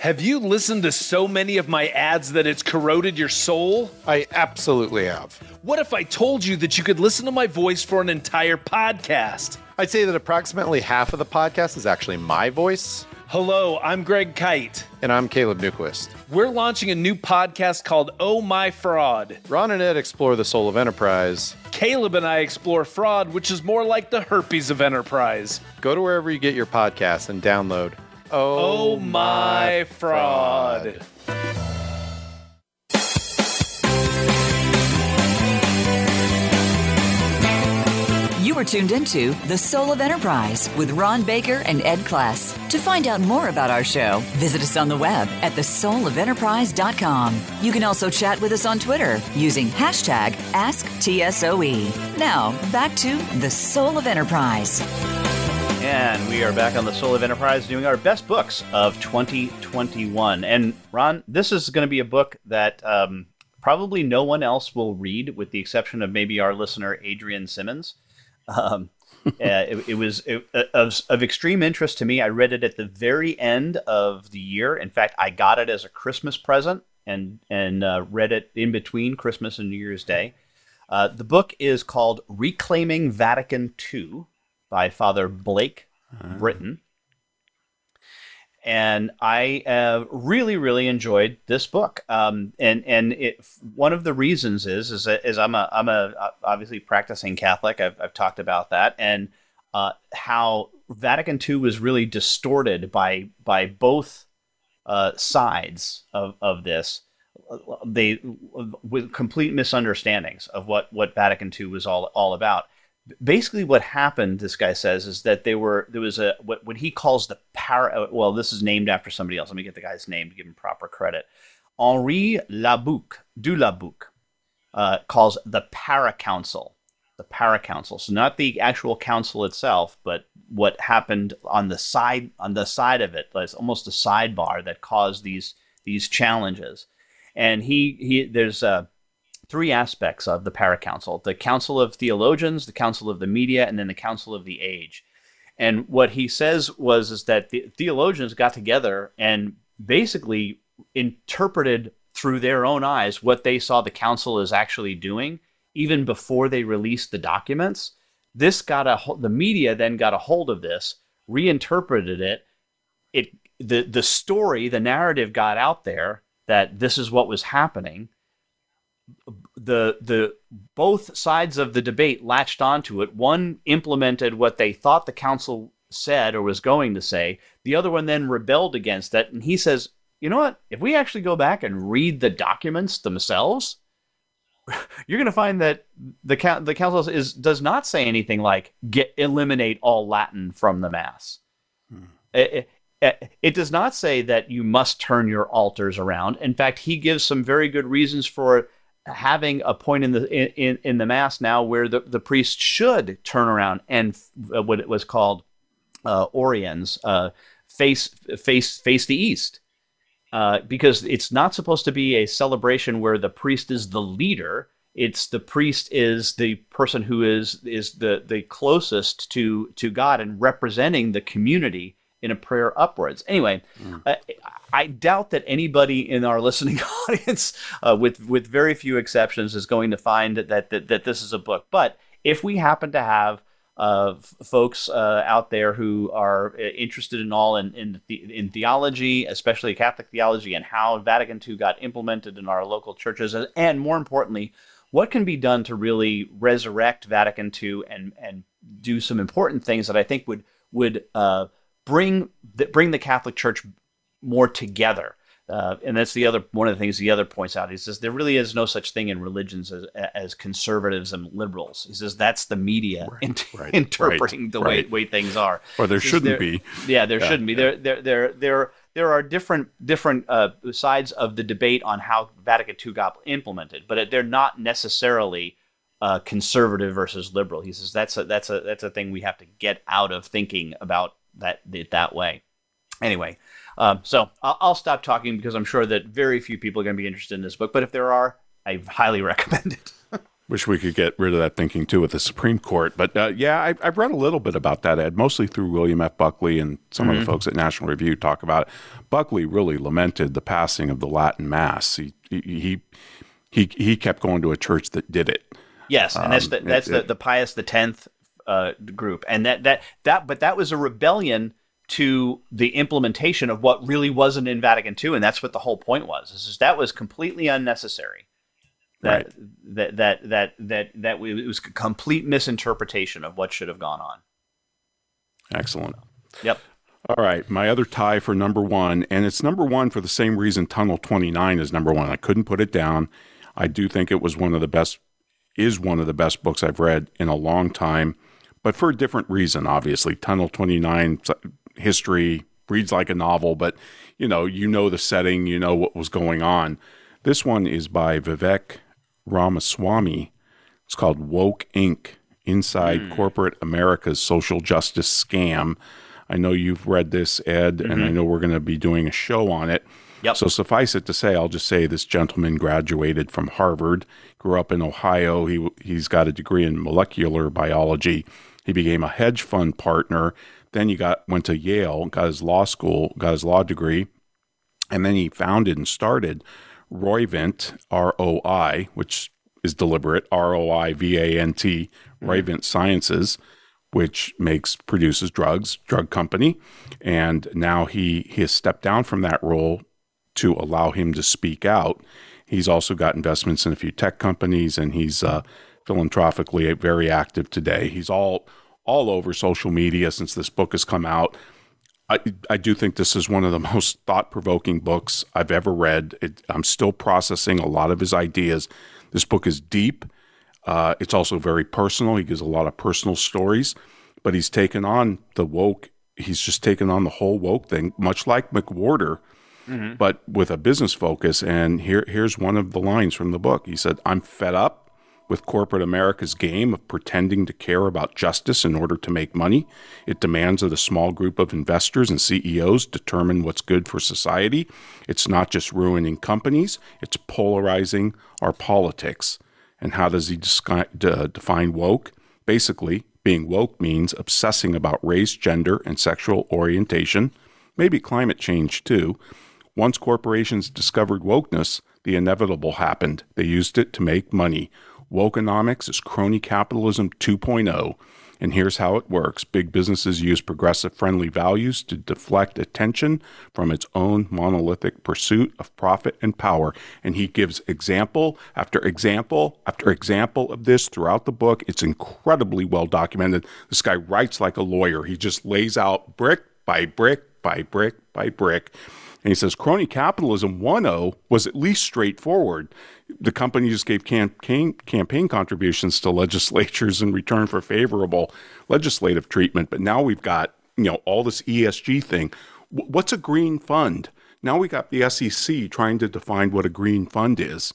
Have you listened to so many of my ads that it's corroded your soul? I absolutely have. What if I told you that you could listen to my voice for an entire podcast? I'd say that approximately half of the podcast is actually my voice. Hello, I'm Greg Kite. And I'm Caleb Newquist. We're launching a new podcast called Oh My Fraud. Ron and Ed explore the soul of enterprise. Caleb and I explore fraud, which is more like the herpes of enterprise. Go to wherever you get your podcasts and download Oh, oh My Fraud. fraud. We're tuned into The Soul of Enterprise with Ron Baker and Ed Kless. To find out more about our show, visit us on the web at the soul of enterprise dot com. You can also chat with us on Twitter using hashtag Ask T S O E. Now, back to The Soul of Enterprise. And we are back on The Soul of Enterprise doing our best books of twenty twenty-one. And Ron, this is going to be a book that um, probably no one else will read with the exception of maybe our listener, Adrian Simmons. Um, yeah, it, it was it, of, of extreme interest to me. I read it at the very end of the year. In fact, I got it as a Christmas present and, and uh, read it in between Christmas and New Year's Day. Uh, the book is called Reclaiming Vatican Two by Father Blake uh-huh. Britton. And I uh, really, really enjoyed this book. Um, and and it, one of the reasons is is, is I'm a I'm a obviously practicing Catholic. I've I've talked about that and uh, how Vatican Two was really distorted by by both uh, sides of of this. They with complete misunderstandings of what what Vatican Two was all all about. Basically, what happened, this guy says, is that they were there was a what, what he calls the para. Well, this is named after somebody else. Let me get the guy's name to give him proper credit. Henri Labouc, du Labouc, uh, calls the para council, the para council. So not the actual council itself, but what happened on the side on the side of it. It's almost a sidebar that caused these these challenges. And he he there's a. Three aspects of the para council: the council of theologians, the council of the media, and then the council of the age. And what he says was is that the theologians got together and basically interpreted through their own eyes what they saw the council is actually doing, even before they released the documents. This got a the media then got a hold of this, reinterpreted it. It the the story, the narrative got out there that this is what was happening. The the both sides of the debate latched onto it. One implemented what they thought the council said or was going to say. The other one then rebelled against that. And he says, you know what? If we actually go back and read the documents themselves, you're going to find that the the council is does not say anything like get eliminate all Latin from the mass. Hmm. It, it, it does not say that you must turn your altars around. In fact, he gives some very good reasons for having a point in the in, in the Mass now where the, the priest should turn around and what it was called uh, Oriens, uh, face face face the east. Uh, because it's not supposed to be a celebration where the priest is the leader. It's the priest is the person who is is the the closest to to God and representing the community in a prayer upwards. Anyway, mm. uh, I doubt that anybody in our listening audience, uh, with with very few exceptions, is going to find that that that, that this is a book. But if we happen to have uh, folks uh, out there who are interested in all in in, the, in theology, especially Catholic theology, and how Vatican Two got implemented in our local churches, and, and more importantly, what can be done to really resurrect Vatican Two and and do some important things that I think would would uh, bring the, bring the Catholic Church more together. Uh, and that's the other one of the things the other points out. He says there really is no such thing in religions as as conservatives and liberals. He says that's the media right, in, right, interpreting right, the way, right. way things are. Or there shouldn't there, be. Yeah, there yeah, shouldn't be. Yeah. There there there there there are different different uh, sides of the debate on how Vatican Two got implemented, but they're not necessarily uh, conservative versus liberal. He says that's a that's a that's a thing we have to get out of thinking about that that way. Anyway. Um, so I'll, I'll stop talking because I'm sure that very few people are going to be interested in this book. But if there are, I highly recommend it. Wish we could get rid of that thinking, too, with the Supreme Court. But, uh, yeah, I, I've read a little bit about that, Ed, mostly through William F. Buckley and some mm-hmm. of the folks at National Review talk about it. Buckley really lamented the passing of the Latin Mass. He he he, he kept going to a church that did it. Yes, and um, that's the, that's it, the, it, the Pius X uh, group. And that, that that but that was a rebellion to the implementation of what really wasn't in Vatican Two, and that's what the whole point was. This is that was completely unnecessary. That, right. that that that that that we, it was a complete misinterpretation of what should have gone on. Excellent. Yep. All right, my other tie for number one, and it's number one for the same reason Tunnel twenty-nine is number one. I couldn't put it down. I do think it was one of the best, is one of the best books I've read in a long time, but for a different reason, obviously. Tunnel twenty-nine. History reads like a novel, but you know, you know the setting, you know what was going on. This one is by Vivek Ramaswamy. It's called Woke Incorporated. Inside mm. Corporate America's Social Justice Scam. I know you've read this, Ed, mm-hmm. and I know we're going to be doing a show on it. Yep. So suffice it to say, I'll just say this gentleman graduated from Harvard, grew up in Ohio. He, he's got a degree in molecular biology. He became a hedge fund partner. Then he got, went to Yale, got his law school, got his law degree, and then he founded and started Roivant, R O I, which is deliberate, R O I V A N T, mm-hmm. Roivant Sciences, which makes, produces drugs, drug company. And now he, he has stepped down from that role to allow him to speak out. He's also got investments in a few tech companies, and he's uh, philanthropically very active today. He's all... all over social media since this book has come out. I, I do think this is one of the most thought-provoking books I've ever read. It, I'm still processing a lot of his ideas. This book is deep. Uh, it's also very personal. He gives a lot of personal stories, but he's taken on the woke. He's just taken on the whole woke thing, much like McWhorter, mm-hmm. but with a business focus. And here, here's one of the lines from the book. He said, "I'm fed up with corporate America's game of pretending to care about justice in order to make money. It demands that a small group of investors and C E Os determine what's good for society. It's not just ruining companies, it's polarizing our politics." And how does he define woke? Basically, being woke means obsessing about race, gender, and sexual orientation, maybe climate change too. Once corporations discovered wokeness, the inevitable happened. They used it to make money. Wokenomics is crony capitalism two point oh, and here's how it works. Big businesses use progressive-friendly values to deflect attention from its own monolithic pursuit of profit and power. And he gives example after example after example of this throughout the book. It's incredibly well documented. This guy writes like a lawyer. He just lays out brick by brick by brick by brick. And he says, crony capitalism one oh was at least straightforward. The company just gave campaign, campaign contributions to legislatures in return for favorable legislative treatment. But now we've got you know, all this E S G thing. What's a green fund? Now we got the S E C trying to define what a green fund is,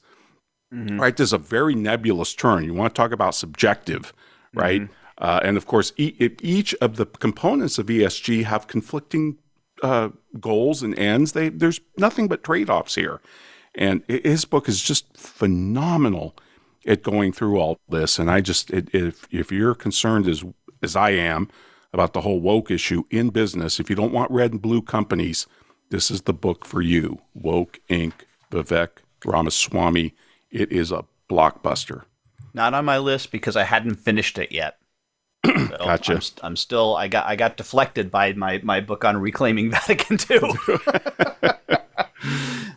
mm-hmm. right? There's a very nebulous term. You want to talk about subjective, right? Mm-hmm. Uh, and of course, e each of the components of E S G have conflicting uh, goals and ends. They, there's nothing but trade-offs here. And his book is just phenomenal at going through all this. And I just, it, if, if you're concerned as, as I am about the whole woke issue in business, if you don't want red and blue companies, this is the book for you. Woke Incorporated. Vivek Ramaswamy. It is a blockbuster. Not on my list because I hadn't finished it yet. So gotcha. I'm, I'm still, I got, I got deflected by my, my book on reclaiming Vatican two.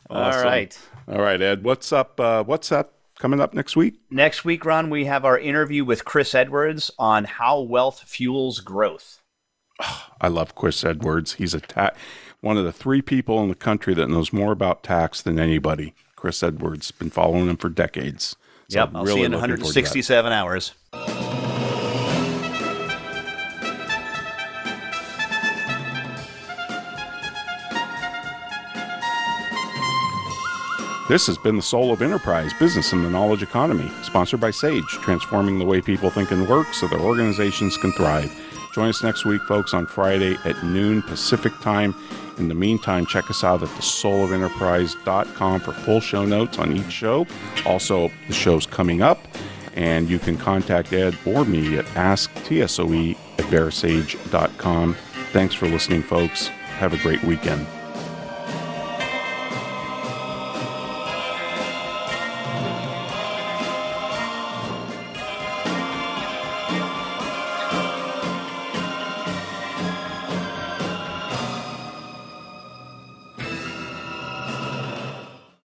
Awesome. All right. All right, Ed, what's up? Uh, what's up coming up next week? Next week, Ron, we have our interview with Chris Edwards on how wealth fuels growth. Oh, I love Chris Edwards. He's a ta one of the three people in the country that knows more about tax than anybody. Chris Edwards, been following him for decades. So yep, I'll really see you in one hundred sixty-seven hours. This has been The Soul of Enterprise, Business in the Knowledge Economy, sponsored by Sage, transforming the way people think and work so their organizations can thrive. Join us next week, folks, on Friday at noon Pacific time. In the meantime, check us out at the soul of enterprise dot com for full show notes on each show. Also, the show's coming up, and you can contact Ed or me at ask T S O E at verisage dot com. Thanks for listening, folks. Have a great weekend.